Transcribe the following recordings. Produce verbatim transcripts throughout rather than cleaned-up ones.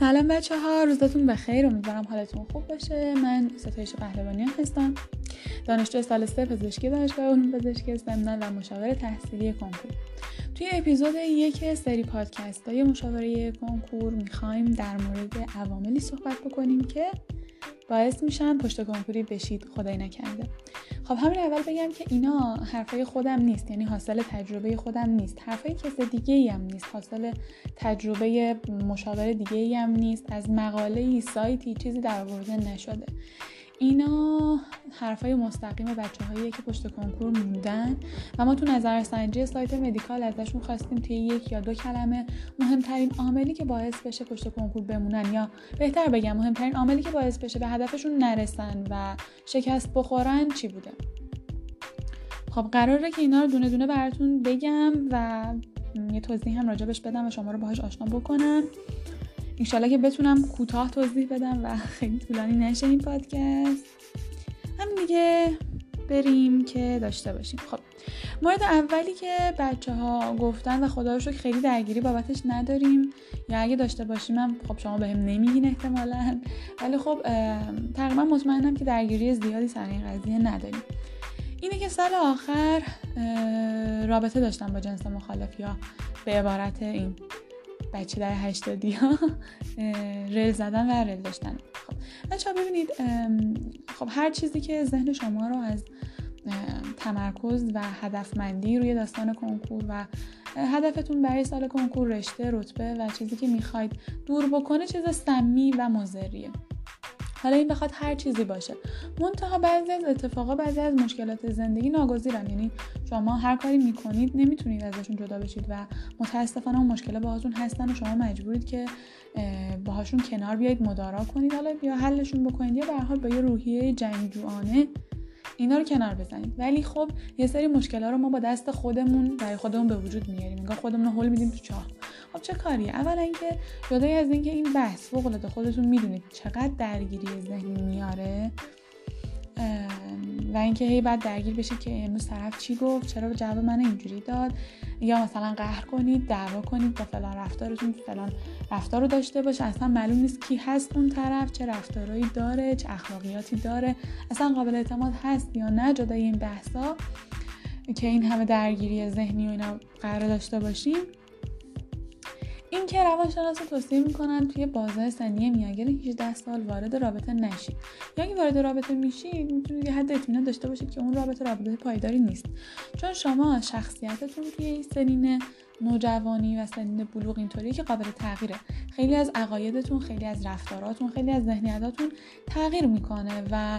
سلام بچه ها، روزتون بخیر. امیدوارم حالتون خوب باشه. من ستایش پهلوانی هستم، دانشجو سال سه پزشکی دانشگاه علوم پزشکی سنندج و مشاور تحصیلی کنکور. توی اپیزود یک سری پادکست‌های مشاوره کنکور می‌خوایم در مورد عواملی صحبت بکنیم که باعث میشن پشت کنکوری بشید، خدای نکرده. خب همین اول بگم که اینا حرفای خودم نیست، یعنی حاصل تجربه خودم نیست، حرفای کس دیگه‌ای هم نیست، حاصل تجربه مشاور دیگه‌ای هم نیست، از مقاله‌ای، سایتی چیزی درآورده نشده. اینا حرفای مستقیم بچه‌هایی که پشت کنکور موندن و ما تو نظرسنجی سایت مدیکال ازشون خواستیم توی یک یا دو کلمه مهمترین عاملی که باعث بشه پشت کنکور بمونن، یا بهتر بگم مهمترین عاملی که باعث بشه به هدفشون نرسن و شکست بخورن چی بوده. خب قراره که اینا رو دونه دونه براتون بگم و یه توضیح هم راجبش بدم و شما رو باهاش آشنا بکنم. انشالله که بتونم کوتاه توضیح بدم و خیلی طولانی نشه این پادکست. همین دیگه، بریم که داشته باشیم. خب مورد اولی که بچه ها گفتن و خدا رو شکر خیلی درگیری بابتش نداریم، یا اگه داشته باشیم هم خب شما بهم نمیگین احتمالاً، ولی خب تقریبا مطمئنم که درگیری زیادی سر این قضیه نداریم. اینه که سال آخر رابطه داشتم با جنس مخالف، یا به عبارت این بچه در هشتادی ها ریل زدن و ریل داشتن. خب بچه‌ها ببینید، خب هر چیزی که ذهن شما رو از تمرکز و هدفمندی روی داستان کنکور و هدفتون برای سال کنکور، رشته، رتبه و چیزی که میخواید دور بکنه چیز سمی و مضریه. حالا این بخواد هر چیزی باشه، منتها بعضی از اتفاقا، بعضی از مشکلات زندگی ناگزیرن، یعنی شما هر کاری میکنید نمیتونید ازشون جدا بشید و متاسفانه اون مشکلات باهاتون هستن و شما مجبورید که باهاشون کنار بیایید، مدارا کنید، حالا یا حلشون بکنید یا به هر حال با یه روحیه جنگجوعانه اینا رو کنار بزنید. ولی خب یه سری مشکل‌ها رو ما با دست خودمون برای خودمون به وجود میاریم، انگار خودمون رو هول میدیم تو چاه. خب چه کاریه؟ اولا اینکه جدای از اینکه این بحث فوق العاده خودتون میدونید چقدر درگیری ذهنی میاره و اینکه هی بعد درگیر بشید که امروز طرف چی گفت، چرا جواب من اینجوری داد، یا مثلا قهر کنید، دعوا کنید، با فلان رفتارتون فلان رفتار رو داشته باشه، اصلا معلوم نیست کی هست اون طرف، چه رفتارایی داره، چه اخلاقیاتی داره، اصلا قابل اعتماد هست یا نه. جدای این بحثا که این همه درگیری ذهنی و اینا قرار داشته باشیم، این که روانشناسا توصیه میکنن توی بازه سنی میانگین هجده سال وارد رابطه نشید، یا اگه وارد رابطه میشید میتونید یه حد اطمینان داشته باشید که اون رابطه رابطه پایداری نیست، چون شما شخصیتتون توی این سنین نوجوانی و سنین بلوغ اینطوریه که قابل تغییره. خیلی از عقایدتون، خیلی از رفتاراتون، خیلی از ذهنیتاتون تغییر میکنه و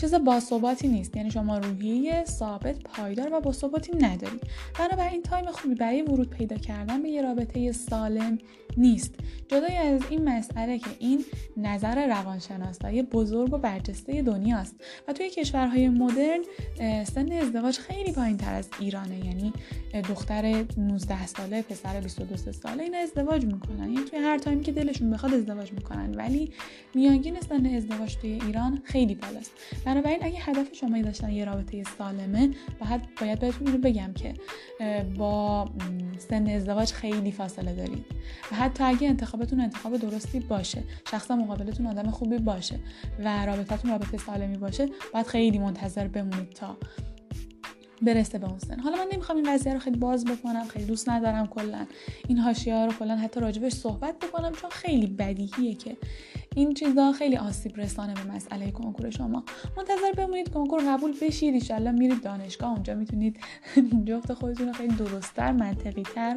چیز باثباتی نیست، یعنی شما روحیه ثابت، پایدار و باثباتی ندارید. بنابراین تایم خوبی برای ورود پیدا کردن به یه رابطه سالم نیست. جدای از این مسئله که این نظر روانشناسای بزرگ و برجسته دنیاست و توی کشورهای مدرن سن ازدواج خیلی پایین‌تر از ایرانه، یعنی دختر نوزده ساله، پسر بیست و دو ساله اینا ازدواج میکنن، یعنی توی هر تایمی که دلشون بخواد ازدواج میکنن، ولی میانگین سن ازدواج توی ایران خیلی بالاست. بنابراین اگه هدف شما این داشتن یه رابطه سالمه، باید باید بهتون اینو بگم که با سن ازدواج خیلی فاصله دارید. حتی اگه انتخابتون انتخاب درستی باشه، شخص مقابلتون آدم خوبی باشه و رابطتون رابطه سالمی باشه، باید خیلی منتظر بمونید تا برسه به اون سن. حالا من نمیخوام این قضیه رو خیلی باز بکنم، خیلی دوست ندارم کلا این حاشیه‌ها رو کلا حتی راجبش صحبت بکنم، چون خیلی بدیهیه که این چیزا خیلی آسیب رسانه به مسئله کنکور شما. منتظر بمونید کنکور قبول بشید، ان شاءالله میرید دانشگاه، اونجا میتونید جفت خودتون رو خیلی درست‌تر، منطقی‌تر،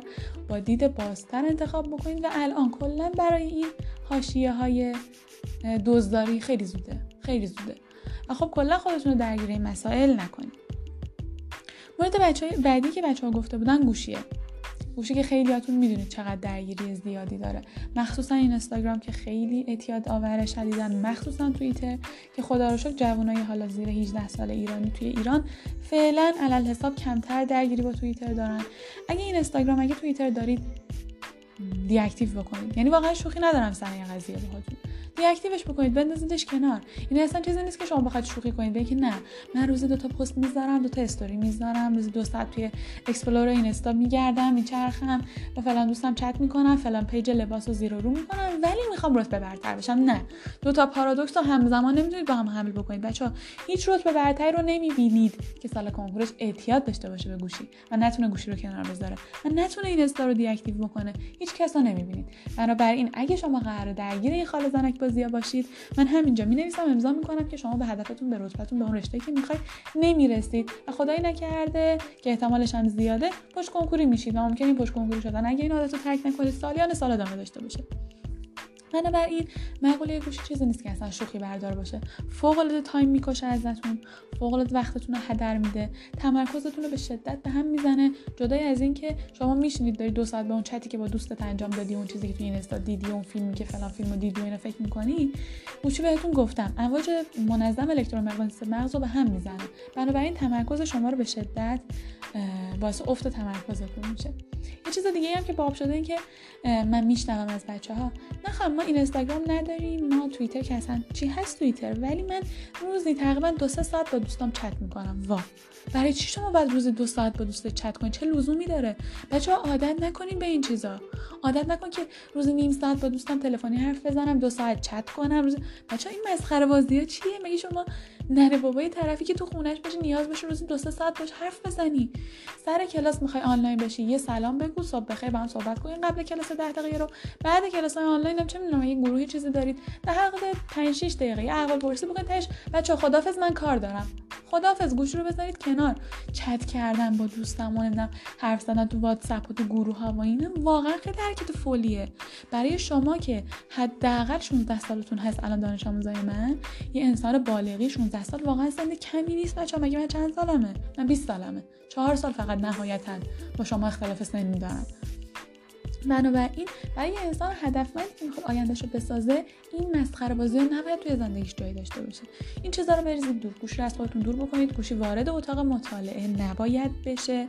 با دید بازتر انتخاب بکنید و الان کلا برای این حاشیه‌های دزداری خیلی زوده، خیلی زوده. و خب کلا خودتون رو درگیر این مسائل نکنید. مورد بچه‌های بعدی که بچه‌ها گفته بودن گوشیه. گوشی که خیلیاتون میدونید چقدر درگیری زیادی داره، مخصوصا اینستاگرام که خیلی اعتیاد آور شدیدن، مخصوصا توییتر که خدا رو شکر جوانای حالا زیر هجده سال ایرانی توی ایران فعلا علل حساب کمتر درگیری با توییتر دارن. اگه اینستاگرام، اگه توییتر دارید دیاکتیو بکنید. یعنی واقعا شوخی ندارم سر این قضیه باهاتون. دیاکتیوش بکنید، بندازیدش کنار. این اصلا چیزی نیست که شما بخواید شوخی کنید. بگید نه، من روزی دو تا پست میذارم، دو تا استوری میذارم، روزی دو ساعت توی اکسپلور اینستا میگردم، میچرخم، با فلان دوستم چت میکنم، فلان پیج لباسو زیرو رو میکنم، ولی میخوام رتبه برتر بشم. نه، دو تا پارادوکس رو همزمان نمیتونید با هم حمل بکنید. بچا هیچ رتبه برتری رو نمیبینید که سال کنکورش اعتیاد داشته باشه به گوشی و نتونه گوشی رو کنار بذاره و نتونه اینستا رو دیاکتیو بکنه. هیچ کسا نمیبینید. بنابراین اگه شما قراره درگیر این خاله زنک بازی باشید، من همینجا مینویسم، امضا میکنم که شما به هدفتون، به رتبتون، به اون رشته که میخواید نمیرسید و خدایی نکرده که احتمالش هم زیاده، پشت کنکوری میشید و ممکنه این پشت کنکوری شدن اگه این عادت رو ترک نکنید سالیان سال ادامه داشته باشه. بنابراین مقوله گوشی چیزی نیست که اصلا شوخی بردار باشه. فوق العاده تایم میکشه ازتون، فوق العاده وقتتون رو هدر میده، تمرکزتون رو به شدت به هم میزنه. جدای از این که شما میشینید دارید دو ساعت به اون چتی که با دوستت انجام دادی، اون چیزی که تو اینستا دیدی، اون فیلمی که فلان فیلمو دیدی و اینا فکر میکنی، گوشی بهتون گفتم امواج منظم الکترومغناطیسی مغز رو به هم میزنه. بنابراین تمرکز شما رو به شدت باعث افت تمرکزتون میشه. یه چیز دیگه هم که باب شده این که من میشنوم از بچه‌ها، نخوام ما اینستاگرام نداریم، ما توییتر که اصلا چی هست توییتر، ولی من روزی تقریبا دو سه ساعت با دوستام چت میکنم. وا برای چی شما بعد روزی دو ساعت با دوست چت کنین؟ چه لزومی داره؟ بچه‌ها عادت نکنین به این چیزا. عادت نکن که روزی نیم ساعت با دوستم تلفنی حرف بزنم، دو ساعت چت کنم. روز بچه‌ها این مسخره بازیه چیه؟ مگه شما نره بابای طرفی که تو خونه‌اش باشه نیاز باشه روزی دو سه ساعت باش حرف بزنی؟ سر کلاس میخوای آنلاین بشی، یه سلام بگو، صبح بخیر با هم صحبت کن. قبل کلاس ده دقیقه رو، بعد کلاس آنلاین هم چه می‌دونم یه گروهی چیزی دارید، در حق پنج شش دقیقه احوالپرسی بکنید. تاش بچه‌ها خدافظ من کار دارم. خدافظ گوشی رو بذارید کنار. چت کردن با دوستم و نمیدونم حرف زدن تو واتساپ و تو گروه‌ها و اینا واقعا خیلی حرکت فولیه. برای شما که حداقل شانزده سالتون هست، الان دانش آموزای من، یه انسان بالغی شانزده سال واقعا سن کمی نیست بچه‌ها. مگه من چند سالمه؟ من بیست سالمه. چهار سال فقط نهایتاً با شما اختلاف سنی دارم. بنابراین برای انسان هدفمند که میخواد آیندهشو بسازه، این مسخره بازی نباید توی زندگیش جایی داشته باشه. این چیزا رو بریزید دور، گوشی رو از خودتون دور بکنید. گوشی وارد اتاق مطالعه نباید بشه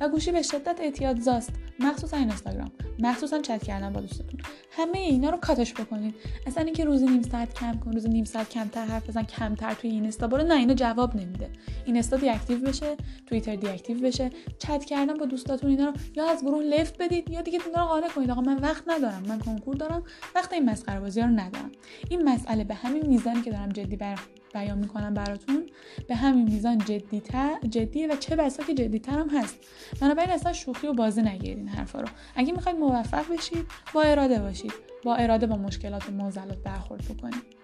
و گوشی به شدت اعتیاد زاست، مخصوصا اینستاگرام، مخصوصا چت کردن با دوستتون. همه اینا رو کاتش بکنید. اصلا اینکه روزی نیم ساعت کم کن، روزی نیم ساعت کمتر حرف بزن، کمتر توی اینستا برو، نه اینا جواب نمیده. اینستا دی اکتیو بشه، توییتر دی اکتیو بشه، چت کردن با دوستاتون اینا رو یا از گروه لفت بدید یا دیگه اینا رو قانع کنید آقا من وقت ندارم، من کنکور دارم، وقت این مسخره بازی‌ها رو ندارم. این مسئله به همین میزانی که دارم جدی بر بیان میکنم براتون، به همین میزان جدی‌تر جدیه و چه بسا که جدی‌تر هم هست. بنابراین اصلا شوخی و بازی نگیرید این حرفا رو. اگه میخواید موفق بشید، با اراده باشید. با اراده با مشکلات و معضلات برخورد بکنید.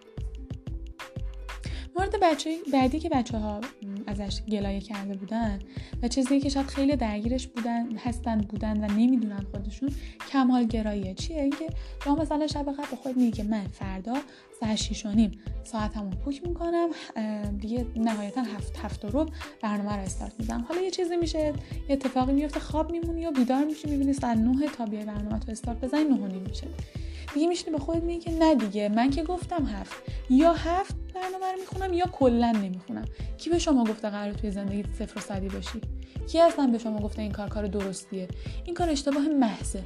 مورد بچه بعدی که بچه‌ها ازش گلایه کرده بودن و چیزی که شاید خیلی درگیرش بودن هستن بودن و نمیدونن خودشون، کمال گراییه. چیه؟ اینکه شما مثلا شب قبل به خود میگی که من فردا ساعت شش و نیم ساعتمو پوک میکنم، دیگه نهایتا هفت هفت و ربع برنامه رو استارت میزنم. حالا یه چیزی میشه، یه اتفاقی میفته، خواب میمونی و بیدار میشی میبینی ساعت نه تا بیای برنامه تو استارت بزنی نه و نیم میشه. دیگه میشینی به خودت میگی که نه دیگه من که گفتم هفت، یا هفت برنامه رو میخونم یا کلا نمیخونم. کی به شما گفته قراره توی زندگیت صفر و صدی باشی؟ کی اصلا به شما گفته این کار کار درستیه؟ این کار اشتباه محضه.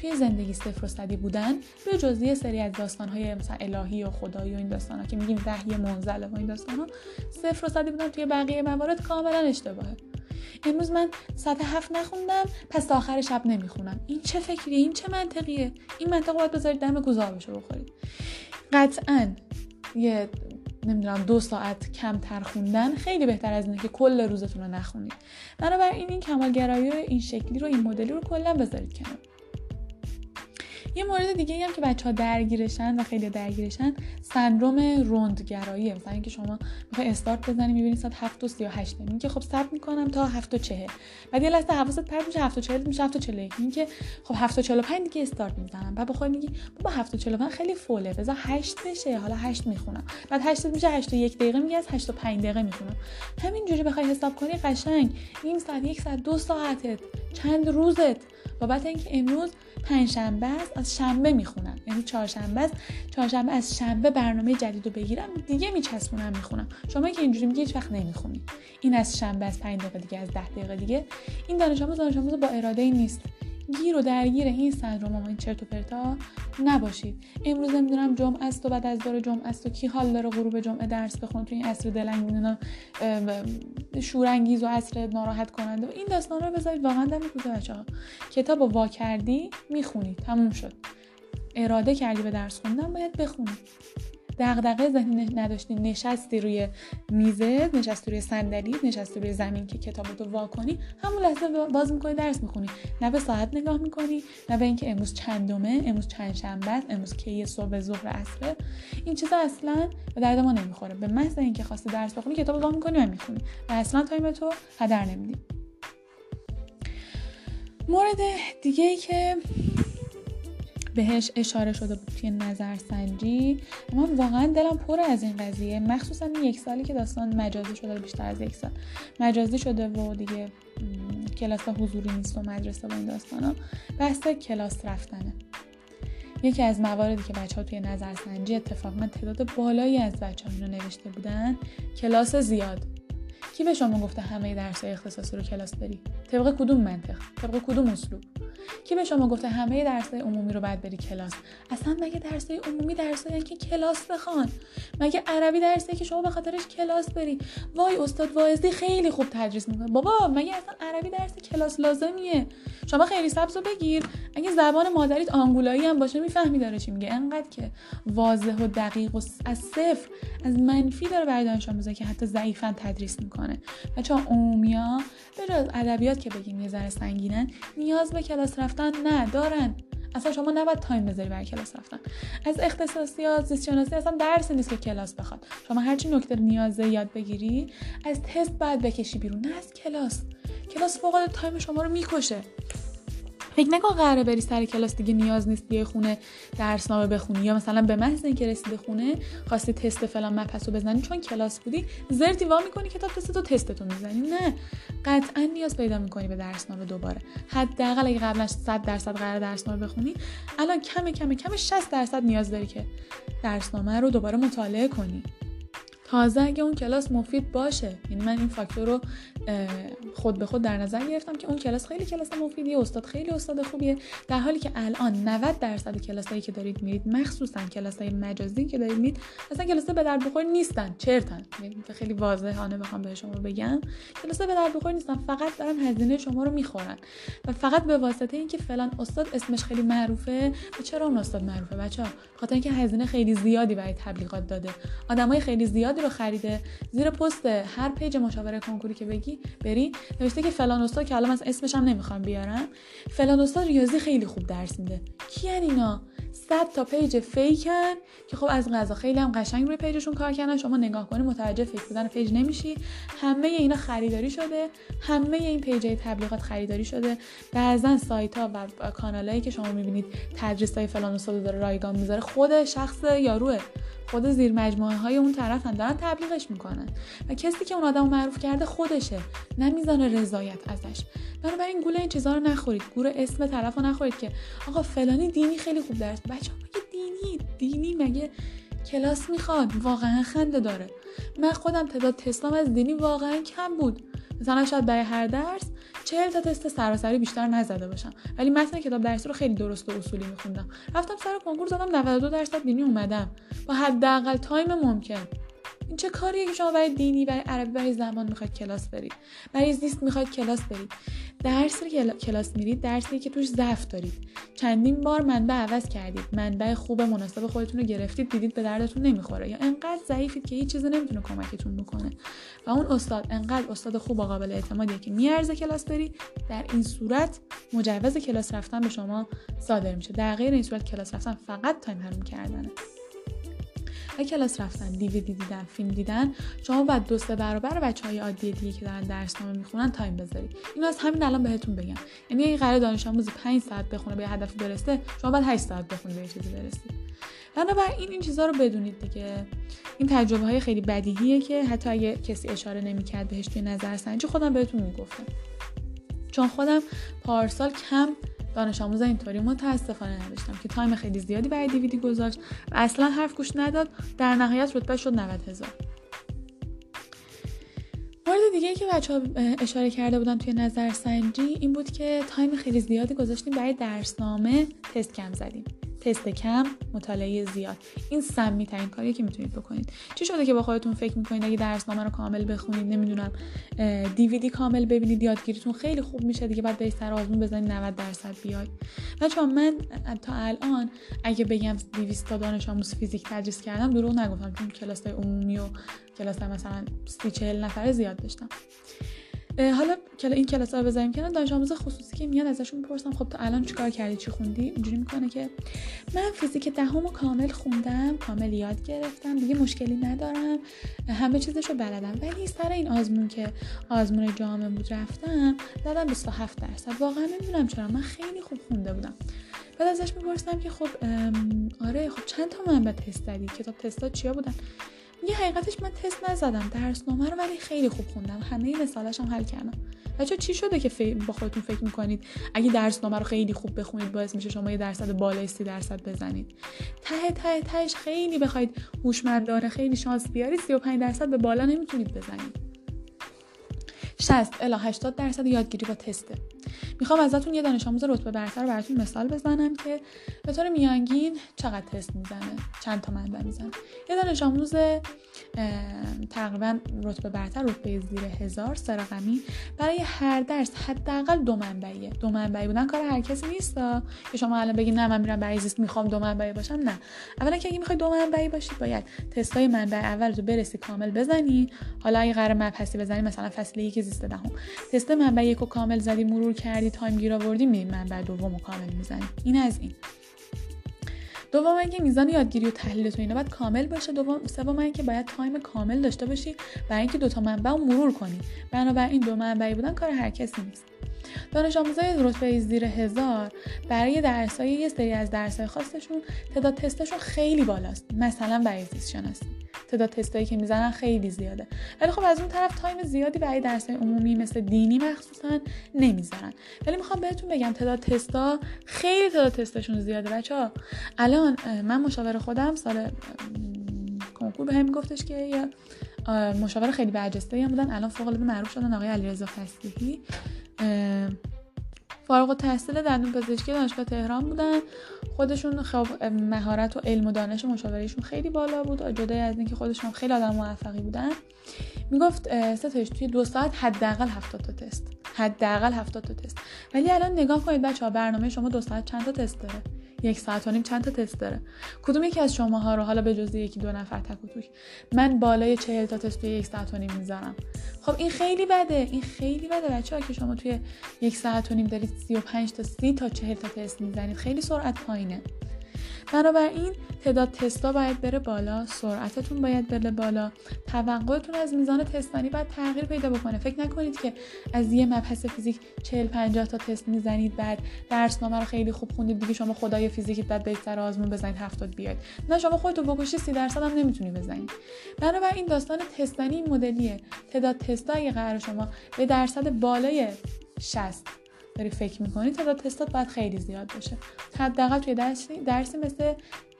توی زندگی صفر و صدی بودن به جز یه سری از داستان‌های مثلا الهی و خدایی و این داستانا که میگیم وحی منزله و این داستانا، صفر و صدی بودن توی بقیه موارد کاملا اشتباهه. امروز من ساعت هفت نخوندم، پس تا آخر شب نمیخونم. این چه فکریه؟ این چه منطقیه؟ این منطق باید بذارید دم گذارشو بخورید. قطعاً یه نمیدونم دو ساعت کمتر خوندن خیلی بهتر از اینه که کل روزتون رو نخونید. بنابراین این کمال‌گرایی این شکلی رو، این مدلی رو کلا بذارید کنار. یه مورد دیگه هم که بچه‌ها درگیرشن و خیلی درگیرشن، سندرم رندگراییه. مثلا اینکه شما میخوای استارت بزنی، میبینی ساعت هفت و سی و هشت میگی که خب صبر میکنم تا هفت و چهل، بعد یه لحظه حواست پرت میشه هفت و چهل میشه هفت و چهل و یک، میگی که خب هفت و چهل و پنج دیگه استارت میزنم. بعد بخوای میگی بابا هفت و چهل و پنج خیلی فوله، بذار هشت بشه، حالا هشت میخونم. بعد هشت میشه هشت و یک دقیقه، میگی از هشت و پنج دقیقه میخونم. همینجوری بخوای حساب کنی قشنگ نیم ساعت، یک ساعت، دو ساعتت، چند روزت بابت اینکه امروز پنجشنبه است از شنبه میخونم، یعنی چهارشنبه است چهارشنبه از شنبه برنامه جدیدو بگیرم دیگه میچسبونم میخونم. شما که اینجوری میگی هیچ وقت نمیخونی. این از شنبه از پنج دقیقه دیگه، از ده دقیقه دیگه. این دانش آموز دانش آموز با اراده ای نیست. گیر و درگیر این سندروم و این چرت و پرتا نباشید. امروز نمیدونم جمعه است و بعد از دور جمعه است و کی حال داره غروب جمعه درس بخونه تو این عصر دلنگونه شورانگیز و عصر ناراحت کننده و این داستانا رو بذارید. واقعا دمتون گرم بچه‌ها. کتابو وا کردی میخونی، تموم شد. اراده کردی به درس خوندن، باید بخونی. دغدغه ذهنی نداشتی، نشستی روی میزه، نشستی روی صندلی، نشستی روی زمین که کتابتو وا کنی، همون لحظه باز میکنی درس میخونی. نه به ساعت نگاه میکنی، نه به اینکه امروز چندمه، امروز چند شنبه است، امروز کی صبح، ظهر، عصر. این چیزا اصلا به درد ما نمیخوره. به محض اینکه خواستی درس بخونی کتابو وا میکنی و میخونی و اصلا تایمتو هدر نمیدی. مورد دیگه ای که بهش اشاره شده بود توی نظرسنجی، من واقعا دلم پر از این قضیه، مخصوصا این یک سالی که داستان مجازی شده، بیشتر از یک سال مجازی شده و دیگه م... کلاس حضوری نیست و مدرسه و این داستانا، بحث کلاس رفتنه. یکی از مواردی که بچه‌ها توی نظرسنجی اتفاقا تعداد بالایی از بچه‌ها اینو نوشته بودن، کلاس زیاد. کی به شما گفته همه درس‌های اختصاصی رو کلاس بری؟ طبق کدوم منطق؟ طبق کدوم اسلوب؟ کی به شما گفته همه درس‌های عمومی رو باید بری کلاس؟ اصلا مگه درس‌های عمومی درس‌هایی که کلاس بخوان؟ مگه عربی درسی که شما به خاطرش کلاس بری؟ وای استاد واعظی خیلی خوب تدریس می‌کنه. بابا مگه اصلا عربی درس کلاس لازمیه؟ شما خیلی سبزو بگیر، اگه زبان مادریت آنگولایی هم باشه می‌فهمی داره چی میگه. انقدر که واضح و دقیق و از صفر، از منفی داره برای دانش آموزا که حتی ضعیفاً تدریس می‌کنه. بچه‌ها عمومیا به جز ادبیات که بگیم یه ذره سنگینن، نیاز به کلاس رفتن ندارن. اصلا شما نباید تایم بذاری برای کلاس رفتن. از اختصاصیات، زیست‌شناسی اصلا درس نیست که کلاس بخواد. شما هرچی نکته نیازه یاد بگیری از تست بعد بکشی بیرون، نه از کلاس. کلاس فوق العاده تایم شما رو میکشه. فکر نکن قراره بری سر کلاس دیگه نیاز نیست بیای خونه درسنامه بخونی، یا مثلا به محض اینکه رسیدی خونه خواستی تست فلان مبحثو بزنی چون کلاس بودی زرتی وا میکنی کتاب تستو تستتو میزنی. نه، قطعا نیاز پیدا میکنی به درسنامه دوباره. حداقل اگه قبلا صد درصد قراره درسنامه بخونی، الان کم کم کم شصت درصد نیاز داری که درسنامه رو دوباره مطالعه کنی. تازه اگه اون کلاس مفید باشه، یعنی من این فاکتور رو خود به خود در نظر گرفتم که اون کلاس خیلی کلاس مفیدیه، استاد خیلی استاد خوبیه، در حالی که الان نود درصد کلاسایی که دارید میرید، مخصوصا کلاسای مجازی که دارید میرید، اصلا کلاسای به درد بخور نیستن، چرتن. یعنی خیلی واضحانه بخوام به شما بگم، کلاسای به درد بخور نیستن، فقط دارن هزینه شما رو میخورن و فقط به واسطه اینکه فلان استاد اسمش خیلی معروفه. چرا اون استاد معروفه بچه‌ها؟ خاطر اینکه هزینه خیلی زیادی برای تبلیغات داده، آدمای خیلی زیاد رو خریده. زیر پست هر پیج مشاوره کنکوری که بگی بری نوشته که فلان استاد، که الان از اسمش هم نمیخوام بیارم، فلان استاد ریاضی خیلی خوب درس میده. کیان اینا؟ صد تا پیج فیکن که خب از قضا خیلی هم قشنگ روی پیجشون کار کردن، شما نگاه کنی متوجه فیک بودن پیج نمیشی. همه اینا خریداری شده، همه این پیجای تبلیغات خریداری شده. بعضن سایت‌ها و کانالایی که شما میبینید تدریسای فلان استاد داره رایگان میذاره، خود شخص یاروه، خود زیر مجموعه های اون طرفن دارن تبلیغش میکنن و کسی که اون آدمو معروف کرده خودشه، نه میزان رضایت ازش. بنابراین گول این چیزا رو نخورید، گول اسم طرفو نخورید که آقا فلانی دینی خیلی خوب درس. بچه‌ها مگه دینی دینی مگه کلاس میخواد؟ واقعا خنده داره. من خودم تعداد تستام از دینی واقعا کم بود، مثلا شاید برای هر درس چهل تا تست سراسری بیشتر نزده باشم، ولی متن کتاب درسی رو خیلی درست و اصولی میخوندم. رفتم سر کنکور زدم نود و دو درصد دینی اومدم با حداقل تایم ممکن. این چه کاریه که شما برای دینی، برای عربی، برای زبان میخواید کلاس برید، برای زیست میخواید کلاس برید؟ درسی که کلاس میرید درسی که توش ضعف دارید، چندین بار منبع عوض کردید، منبع خوب مناسب خودتون رو گرفتید، دیدید به دردتون نمیخوره، یا انقدر ضعیفید که هیچ چیزی نمیتونه کمکتون بکنه و اون استاد انقدر استاد خوب و قابل اعتمادیه که میارزه کلاس برید. در این صورت مجوز کلاس رفتن به شما صادر میشه، در غیر این صورت کلاس رفتن فقط تایم حروم کردنه. و کلاس رفتن، دیویدی دیدن، فیلم دیدن، شما بعد دو سه برابر بچهای عادی دیگه که دارن درسنامه میخونن تایم بذاری. اینو از همین الان بهتون بگم، یعنی اگه قرار دانش آموز پنج ساعت بخونه به هدف برسه، شما بعد هشت ساعت بخونه به چیزی برسید. بنابراین این چیزا رو بدونید دیگه. این تجربه های خیلی بدیهیه که حتی اگه کسی اشاره نمیکرد بهش توی نظرسنجی، خودم بهتون میگفتم، چون خودم پارسال کم دانش آموزا اینطوری متاسفانه نداشتم که تایم خیلی زیادی برای دیویدی گذاشت و اصلا حرف گوش نداد. در نهایت رتبه شد نود هزار. مورد دیگه که بچه‌ها اشاره کرده بودن توی نظرسنجی این بود که تایم خیلی زیادی گذاشتیم برای درسنامه، تست کم زدیم. تست کم، مطالعه زیاد. این سمی ترین کاریه که میتونید بکنید. چی شده که با خودتون فکر میکنید اگه درسنامه رو کامل بخونید، نمیدونم دیویدی کامل ببینید، یادگیریتون خیلی خوب میشه دیگه، بعد به سر آزمون بزنید نود درصد بیاید. بچه‌ها من تا الان اگه بگم دویست تا دانش آموز فیزیک تدریس کردم دروغ نگفتم، چون کلاس‌های عمومی و کلاس‌ها مثلا سی چهل نفره زیاد داشتم. حالا کلا این کلاس‌ها رو بذاریم کنار، دانش آموز خصوصی که میاد ازشون می‌پرسم خب تا الان چیکار کردی، چی خوندی؟ اینجوری میکنه که من فیزیک دهم رو کامل خوندم، کامل یاد گرفتم، دیگه مشکلی ندارم، همه چیزشو بلدم، ولی سر این آزمون که آزمون جامعه بود رفتم دادم بیست و هفت درصد. واقعا نمیدونم چرا، من خیلی خوب خونده بودم. بعد ازش می‌پرسم که خب آره خب چند تا منبع تست دادی، کتاب تست‌ها چیا بودن؟ یه حقیقتش من تست نزدم درسنامه رو، ولی خیلی خوب خوندم، همه مثالاشم حل کردم. بچا چی شده که فی... با خودتون فکر میکنید اگه درسنامه رو خیلی خوب بخونید باعث میشه شما یه درصد بالای سی درصد بزنید؟ ته ته تهش خیلی بخواید هوشمندانه خیلی شانس بیارید سی و پنج درصد به بالا نمیتونید بزنید. شصت الی هشتاد درصد یادگیری با تسته. میخوام ازتون یه دانش آموز رتبه برتر رو براتون مثال بزنم که به طور میانگین چقدر تست میزنه، چند تا منبع میزنه. یه دانش آموز تقریبا رتبه برتر، رتبه زیر هزار سه رقمی، برای هر درس حداقل دو منبعیه. دو منبعی بودن کار هر کسی نیست که شما الان بگید نه من میرم برای زیست میخوام دو منبعی باشم. نه، اولا که اگه میخوای دو منبعی باشی باید تستای منبع اول رو برسی کامل بزنی. حالا اگه قرار مبحثی بزنی مثلا فصل یک زیست دهم، تست منبع یک رو کامل زدی، مرور کردی، تایم گیر آوردی، میریم منبع دومو کامل میزنی. این از این. دوم اینکه میزان یادگیری و تحلیل تو اینا باید کامل باشه. دوم سوم اینکه باید تایم کامل داشته باشی برای اینکه دو تا منبع مرور کنی. بنابراین دو منبعی بودن کار هر کسی نیست. دانش آموزای رتبه زیر هزار برای درسای یه سری از درسای خاصشون تعداد تستاشون خیلی بالاست. مثلا برای زیست شناسی تعداد تستایی که میزنن خیلی زیاده، ولی خب از اون طرف تایم زیادی برای درسای عمومی مثل دینی مخصوصا نمیذارن. ولی میخوام بهتون بگم تعداد تستا خیلی تعداد تستاشون زیاده. بچه‌ها الان من مشاور خودم سال کنکور به هم گفتش که یا مشاور خیلی برجسته‌ای هم بودن، الان فوق العاده معروف شدن، آقای علیرضا فسیحی، فارغ التحصیل دندانپزشکی دانشگاه تهران بودن. خودشون خب مهارت و علم و دانش مشاورهشون خیلی بالا بود، جدای از اینکه خودشون خیلی آدم موفقی بودن. میگفت ستایش توی دو ساعت حداقل هفتاد تا تست، حداقل هفتاد تا تست. ولی الان نگاه کنید بچه‌ها، برنامه شما دو ساعت چند تا تست داره؟ یک ساعت و نیم چند تا تست داره؟ کدوم یکی از شماها رو حالا به جز یکی دو نفر تک و توک من بالای چهل تا تست توی یک ساعت و نیم میذارم. خب این خیلی بده، این خیلی بده بچه‌ها که شما توی یک ساعت و نیم دارید سی و پنج تا سی تا چهل تا تست میزنید. خیلی سرعت پایینه. بنابراین تعداد تستا باید بره بالا، سرعتتون باید بره بالا، توقعتون از میزان تستانی باید تغییر پیدا بکنه. فکر نکنید که از یه مبحث فیزیک چهل پنجاه تا تست میزنید، بعد درسنامه رو خیلی خوب خوندید دیگه شما خدای فیزیکیت، بعد به سر آزمون بزنید هفتاد بیاید. نه، شما خودتو بکشی سی درصد هم نمیتونی بزنید. بنابراین داستان تستانی این مدلیه. تعداد تستای قرار شما به درصد بالای شصت داری فکر میکنید، تعداد تستات باید خیلی زیاد باشه، حداقل توی درسی درسی مثل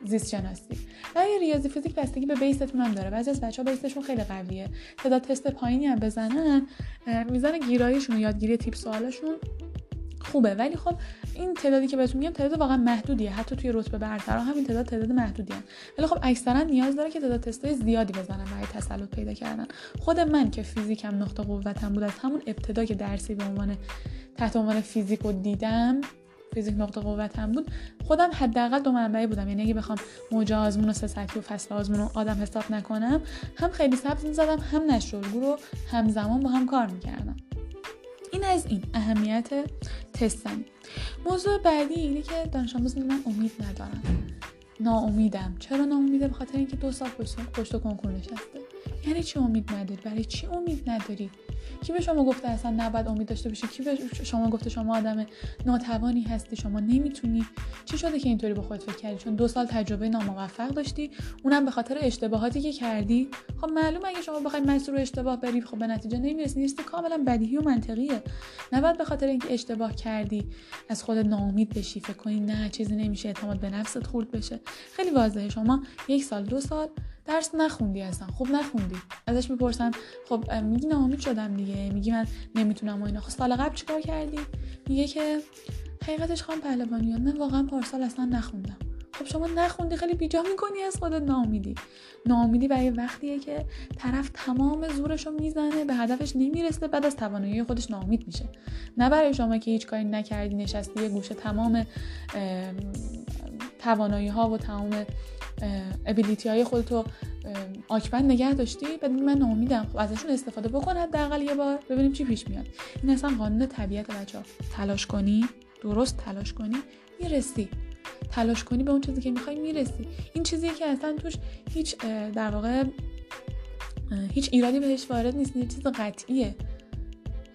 زیست شناسی. برای ریاضی فیزیک بستگی به بیستون هم داره. بعضی از بچه‌ها بیستشون خیلی قویه، تعداد تست پایینی هم بزنن میزان گیراییشون و یادگیری تیپ سوالاشون خوبه، ولی خب این تعدادی که بهتون میگم تعداد واقعا محدودیه. حتی توی رتبه برترها هم این تعداد تعداد محدودیه، ولی خب اکثرا نیاز داره که تعداد تستای زیادی بزنن برای تسلط پیدا کردن. خود من که فیزیکم نقطه قوتم بود، از همون ابتدا که درسی به عنوان تحت عنوان فیزیک رو دیدم، فیزیک نقطه قوتم بود، خودم حداقل دو منبعی بودم. یعنی اگه بخوام موج آزمون و سه سطحی و فصل آزمون رو آدم حساب نکنم، هم خیلی سبز می‌زدم، هم نشرگو رو همزمان با هم کار می‌کردم. این از این اهمیت تستن. موضوع بعدی اینه که دانش آموز میگه من امید ندارم، ناامیدم. چرا ناامیده؟ به خاطر اینکه دو سال پشت کنکور نشسته. یعنی چی امید نداری؟ برای چی امید نداری؟ کی به شما گفته اصلا نباید امید داشته باشی؟ کی به شما گفته شما آدم ناتوانی هستی، شما نمیتونی؟ چی شده که اینطوری به خودت فکر کردی؟ چون دو سال تجربه ناموفق داشتی، اونم به خاطر اشتباهاتی که کردی. خب معلومه اگه شما بخواید مسیر رو اشتباه بری خب به نتیجه نمیرسی، نیست کاملا بدیهی و منطقیه. نباید به خاطر اینکه اشتباه کردی از خودت ناامید بشی، فکر کنی نه چیزی نمیشه، اعتماد به نفست خرد بشه. خیلی واضحه شما یک سال دو سال درس نخوندی اصلا، خوب نخوندی. ازش میپرسن خب میگی ناامید شدم دیگه، میگی من نمیتونم و اینا. خب سال قبل چیکار کردی؟ میگه که حقیقتش خانم پهلوانی من واقعا پارسال اصلا نخوندم. خب شما نخوندی، خیلی بیجا میکنی از خودت. ناامیدی ناامیدی برای وقتیه که طرف تمام زورش رو میزنه به هدفش نمیرسه، بعد از توانایی خودش ناامید میشه. نه برای شما که هیچ کاری نکردی، نشستی یه گوشه تمام توانایی ها و تمام ابیلیتی های خودتو آکبند نگه داشتی. ببین من ناامیدم، خب ازشون استفاده بکن حداقل یه بار، ببینیم چی پیش میاد. این اصلا قانون طبیعت بچه‌ها. تلاش کنی، درست تلاش کنی میرسی. تلاش کنی به اون چیزی که میخوای میرسی. این چیزی که اصلا توش هیچ در واقع هیچ ایرادی بهش وارد نیست، یه چیز قطعیه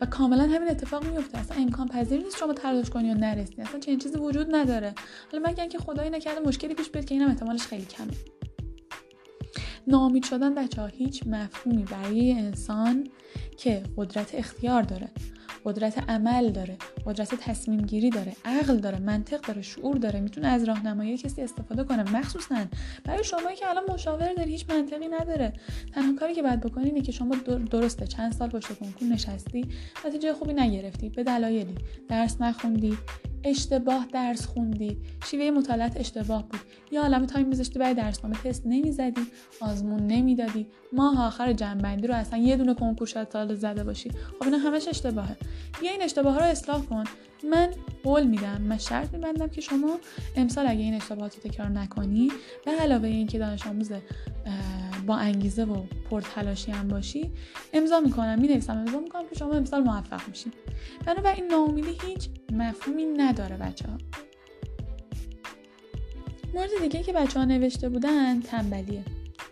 و کاملا همین اتفاق میفته. اصلا امکان پذیر نیست شما تلاش کنی و نرسی، اصلا چنین چیزی وجود نداره. حالا مگر اینکه خدایی نکرده مشکلی پیش بیاد که اینم احتمالش خیلی کمه. ناامید شدن بچه‌ها هیچ مفهومی برای انسان که قدرت اختیار داره، قدرت عمل داره، قدرت تصمیم گیری داره، عقل داره، منطق داره، شعور داره، میتونه از راهنمایی کسی استفاده کنه. مخصوصاً برای شمایی که الان مشاور داری هیچ منطقی نداره. تنها کاری که باید بکنی اینه که شما درسته چند سال پشت کنکور نشستی، نتیجه خوبی نگرفتی، به دلایلی درس نخوندی، اشتباه درس خوندی، شیوه مطالعه اشتباه بود، یا عالمه تایم می‌ذاشتی برای درسنامه، تست نمی‌زدی، آزمون نمی‌دادی، ماه آخر جنبندی رو اصلا یه دونه کنکور شاید تا زده باشی. خب اینا همش اشتباهه. یا این اشتباه‌ها رو اصلاح کن. من قول میدم، من شرط می‌بندم که شما امسال اگه این اشتباهات رو تکرار نکنی، به علاوه اینکه دانش آموز با انگیزه و پرتلاشی هم باشی، امضا می‌کنم، می‌نویسم امضا می‌کنم که شما امسال موفق می‌شی. بنابراین ناامیدی هیچ مفهومی نداره بچه‌ها. مورد دیگه که بچه‌ها نوشته بودن تنبلیه،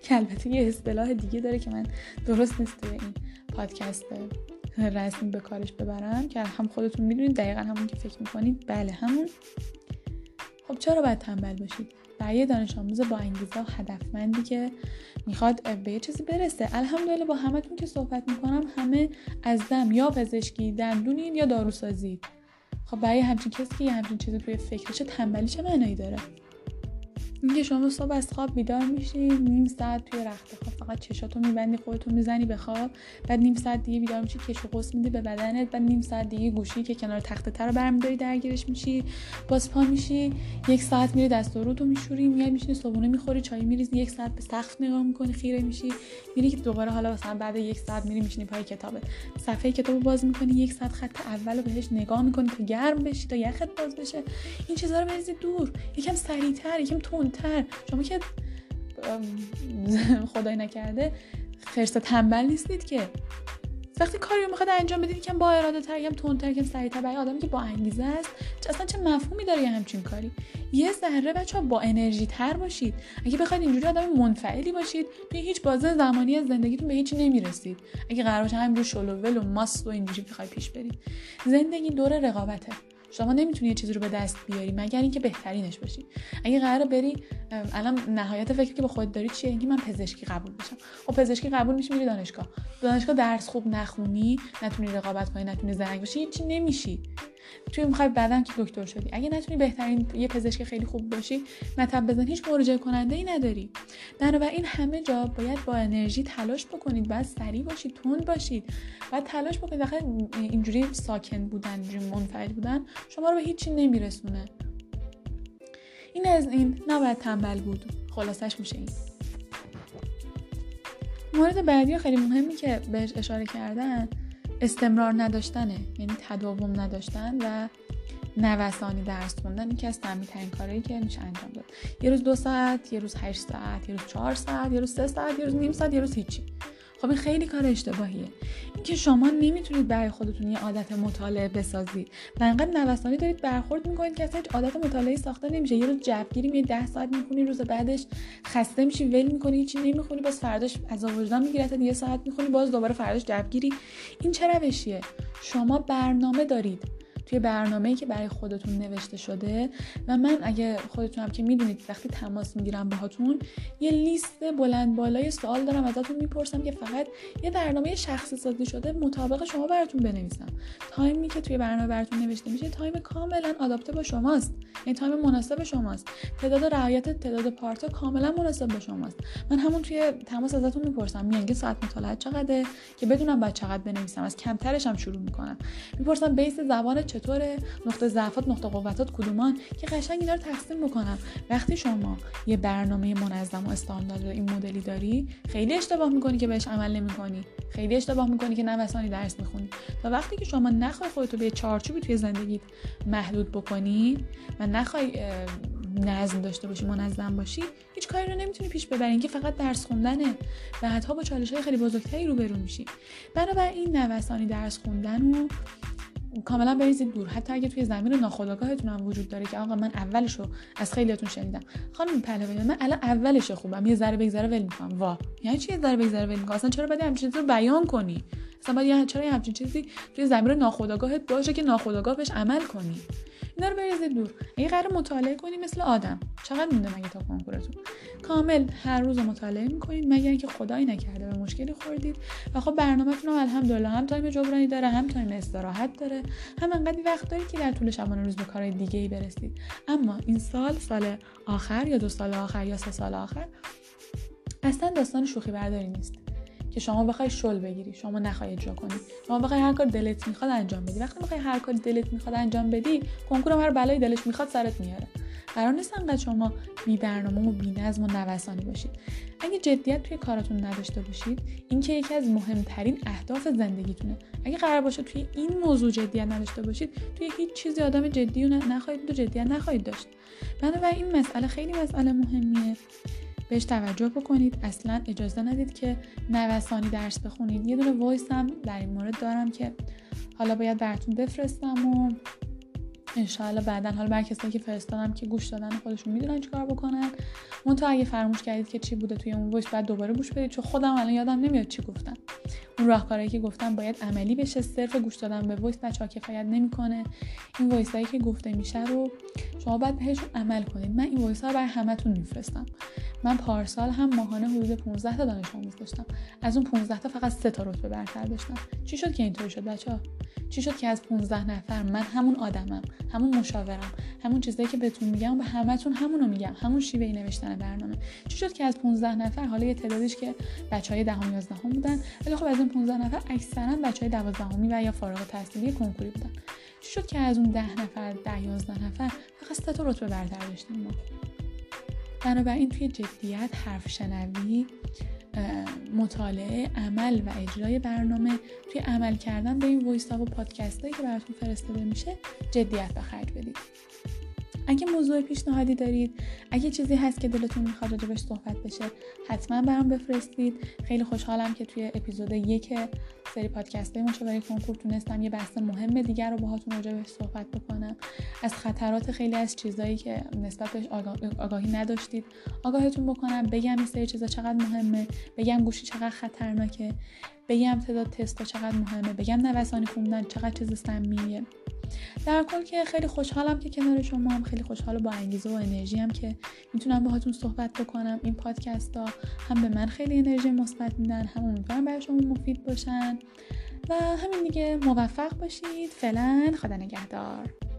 که البته یه اصطلاح دیگه داره که من درست نیست توی این پادکست رسمی به کارش ببرم، که هم خودتون میدونید دقیقاً همون که فکر می‌کنید، بله همون. خب چرا باید تنبل باشید؟ برای دانش آموز با انگیزه و هدفمندی که میخواد به یه چیزی برسه. الحمدلله با همتون که صحبت میکنم همه از دم یا پزشکی دندونید یا داروسازی. خب برای همچین کسی که همچین چیزی توی فکرشه، تنبلی چه معنایی داره؟ اینکه شما صبح از خواب بیدار میشی، نیم ساعت توی رخت خواب فقط چشاتو میبندی، خودتو میزنی به خواب، بعد نیم ساعت دیگه بیدار میشی، کش و قوس میدی به بدنت، بعد نیم ساعت دیگه گوشی که کنار تختت رو برمی‌داری درگیرش میشی، باز پا میشی، یک ساعت میری دست و روتو میشوری، میای میشینی صبحونه میخوری، چای میریزی، یک ساعت به سقف نگاه میکنی، خیره میشی، میری که دوباره حالا مثلا بعد یک ساعت میری میشینی پای کتابت، صفحه کتابو باز میکنی، یک ساعت خط اولو بهش نگاه میکنی تا گرم بشی، تا یخت باز بشه. این چیزا رو بریزید دور، یکم سریعتر، یکم تون تر. شما که خدای نکرده خرس تنبل نیستید که وقتی کاری رو میخواد انجام بدید یکم با اراده تر، یکم تندتر، یکم سریعتر. برای آدمی که با انگیزه است اصلا چه مفهومی داره یه همچین کاری؟ یه ذره بچه‌ها با انرژی تر باشید. اگه بخواید اینجوری آدم منفعلی باشید، به هیچ بازه زمانی از زندگیتون به هیچی نمیرسید. اگه قرار باشه همینجوری شلوول و ماست و اینجوری بخواید پیش برید، زندگی دور رقابته. شما نمیتونی یه چیزی رو به دست بیاری مگر اینکه بهترینش باشی. اگه قراره بری الان نهایت فکر که به خودت داری چیه؟ اینکه من پزشکی قبول بشم. خب پزشکی قبول میشی، میری دانشگاه. دانشگاه درس خوب نخونی، نتونی رقابت کنی، نتونی زرنگ بشی، هیچی نمیشی. تو میخوای بعداً که دکتر شدی، اگه نتونی بهترین یه پزشک خیلی خوب باشی، مطب بزن، هیچ مراجعه کننده ای نداری. بنابراین همه جا باید با انرژی تلاش بکنید، باید سریع باشید، تند باشید، باید تلاش بکنید. آخه اینجوری ساکن بودن، اینجوری منفعل بودن شما رو به هیچی نمیرسونه. این از این. نباید تنبل بود. خلاصش میشه این. مورد بعدی خیلی مهمی که بهش اشاره کردن استمرار نداشتنه، یعنی تداوم نداشتن و نوسانی درس خوندن. این که از تنبیه‌ترین کارهایی که میشه انجام داد. یه روز دو ساعت، یه روز هشت ساعت، یه روز چهار ساعت، یه روز سه ساعت، یه روز نیم ساعت، یه روز هیچی. خب این خیلی کار اشتباهیه. این که شما نمیتونید برای خودتون یه عادت مطالعه بسازید و انقدر نوسانی دارید برخورد میکنید که اصلا هیچ عادت مطالعه‌ای ساخته نمیشه. یه روز جوگیری میای ده ساعت میخونی، روز بعدش خسته میشی، ول میکنی، هیچی نمیخونی، باز فرداش عذاب وجدان میگیرت، یه ساعت میخونی، باز دوباره فرداش جوگیری. این چه روشیه؟ شما برنامه دارید. توی برنامه‌ای که برای خودتون نوشته شده. و من اگه خودتون هم که میدونید وقتی تماس میگیرم باهاتون یه لیست بلند بالای سوال دارم ازتون میپرسم که فقط یه برنامه شخصی سازی شده مطابق شما براتون بنویسم. تایمی که توی برنامه براتون نوشته میشه تایم کاملا آداپته با شماست، یعنی تایم مناسب شماست. تعداد رعایت تعداد پارتا کاملا مناسب با شماست. من همون توی تماس ازتون میپرسم میگن که ساعت مطالعه چقدره که بدونم بعد چقدر بنویسم. از کمترش هم شروع میکنم، میپرسم بیس زبان چطوره، نقطه ضعفات نقطه قوتات کدومان، که قشنگ اینا رو تقسیم بکنم. وقتی شما یه برنامه منظم و استاندارد این مدلی داری خیلی اشتباه میکنی که بهش عمل نمیکنی، خیلی اشتباه میکنی که نوسانی درس میخونی. تا وقتی که شما نخوای خودت رو به چارچوبی توی زندگیت محدود بکنی و نخوای نظم داشته باشی، منظم باشی، هیچ کاری رو نمیتونی پیش ببری. که فقط درس خوندنه، بعدها با چالش‌های خیلی بزرگتری روبرو میشی. بنابراین نوسانی درس خوندن رو کاملا بریزید دور. حتی اگه توی زمین ناخودآگاهتون هم وجود داره که آقا من اولشو از خیلیاتون شنیدم خانم پهلوانی من الان اولش خوبم، یه ذره بگذره ول می‌کنم. وا یعنی چی یه ذره بگذره ول می‌کنم؟ اصلا چرا باید همچین چیزی رو بیان کنی؟ اصلا باید یه چرا همچین چیزی توی زمین ناخودآگاهت باشه که ناخودآگاه بهش عمل کنی. اینا رو بریزید دور. اگه قرار مطالعه کنی مثل آدم چقدر مونده مگه تا کنکورتون؟ کامل هر روز مطالعه می‌کنید مگر اینکه خدایی نکرده به مشکلی خوردید. و خب برنامه‌تون الحمدلله هم تایم جبرانی داره، هم تایم استراحت داره، هم انقدر وقت دارید که در طول شبانه روز به کارهای دیگه‌ای برسید. اما این سال، سال آخر یا دو سال آخر یا سه سال آخر اصلا داستان شوخی برداری نیست که شما بخوای شل بگیری، شما نخوای اجرا کنی، شما بخوای هر کار دلت میخواد انجام بدی. وقتی بخوای هر کار دلت میخواد انجام بدی، کنکور هم هر بلایی دلش میخواد سرت میاره. قرار نیست انقدر شما بی برنامه و بی نظم و نوسانی باشید. اگه جدیت توی کارتون نداشته باشید، این که یکی از مهمترین اهداف زندگیتونه. اگه قرار باشه توی این موضوع جدیت نداشته باشید، توی هیچ چیزی آدم جدی نخواهید و جدیت نخواهید داشت. بنابراین این مسئله خیلی مسئله مهمیه. بهش توجه بکنید. اصلا اجازه ندید که نوسانی درس بخونید. یه دونه وایس هم در این مورد دارم که حالا باید براتون بفرستم و انشالله بعدن حالا بر کسایی که فرستادم که گوش دادن خودشون میدونن چیکار بکنن. من تا اگه فراموش کردید که چی بوده توی اون وایس بعد دوباره گوش بدید، چون خودم الان یادم نمیاد چی گفتم. اون راهکارهایی که گفتم باید عملی بشه. صرف گوش دادن به وایس بچه‌ها کفایت نمیکنه. این وایسایی که گفته میشه رو شما باید بهش عمل کنید. من این وایس‌ها رو برای همتون میفرستم. من پارسال هم ماهانه حدود پانزده تا دانش آموز داشتم. از اون پانزده تا فقط سه تا رتبه برتر داشتم. چی شد که اینطوری شد بچه‌ها؟ چی شد که از پانزده نفر من همون آدمم، همون مشاورم، همون چیزایی که بهتون میگم به همتون همونو میگم، همون شیوه نوشتن برنامه. چی شد که از پانزده نفر، حالا یه تعدادیش که بچهای دهم و یازدهم بودن، ولی خب از اون پانزده نفر اکثرا بچهای دوازدهمی و یا فارغ التحصیلی کنکوری بودن. چی شد که از اون ده نفر، ده یازده نفر فقط سه تا رتبه برتر داشتیم ما؟ بنابراین توی جدیت، حرف شنوی، مطالعه، عمل و اجرای برنامه، توی عمل کردن به این وایس ها و پادکست هایی که براتون فرستاده میشه جدیت به خرج بدید. اگه موضوع پیشنهادی دارید، اگه چیزی هست که دلتون میخواد راجع بهش صحبت بشه، حتما برام بفرستید. خیلی خوشحالم که توی اپیزود یک سری پادکست های مشاوره کنکور تونستم یه بحث مهم دیگر رو باهاتون راجع بهش صحبت بکنم. از خطرات خیلی از چیزایی که نسبت بهش آگاه... آگاهی نداشتید آگاهتون بکنم. بگم این سری چیزا چقدر مهمه، بگم گوشی چقدر خطرناکه، بگم تعداد تستا چقدر مهمه، بگم نوسانی خوندن چقدر چیز سمیه. در کل که خیلی خوشحالم که کنار شما هم، خیلی خوشحال و با انگیزه و انرژی هم که میتونم باهاتون صحبت بکنم. این پادکست ها هم به من خیلی انرژی مثبت میدن، هم امیدوارم برای شما مفید باشن. و همین دیگه، موفق باشید. فعلا خدا نگهدار.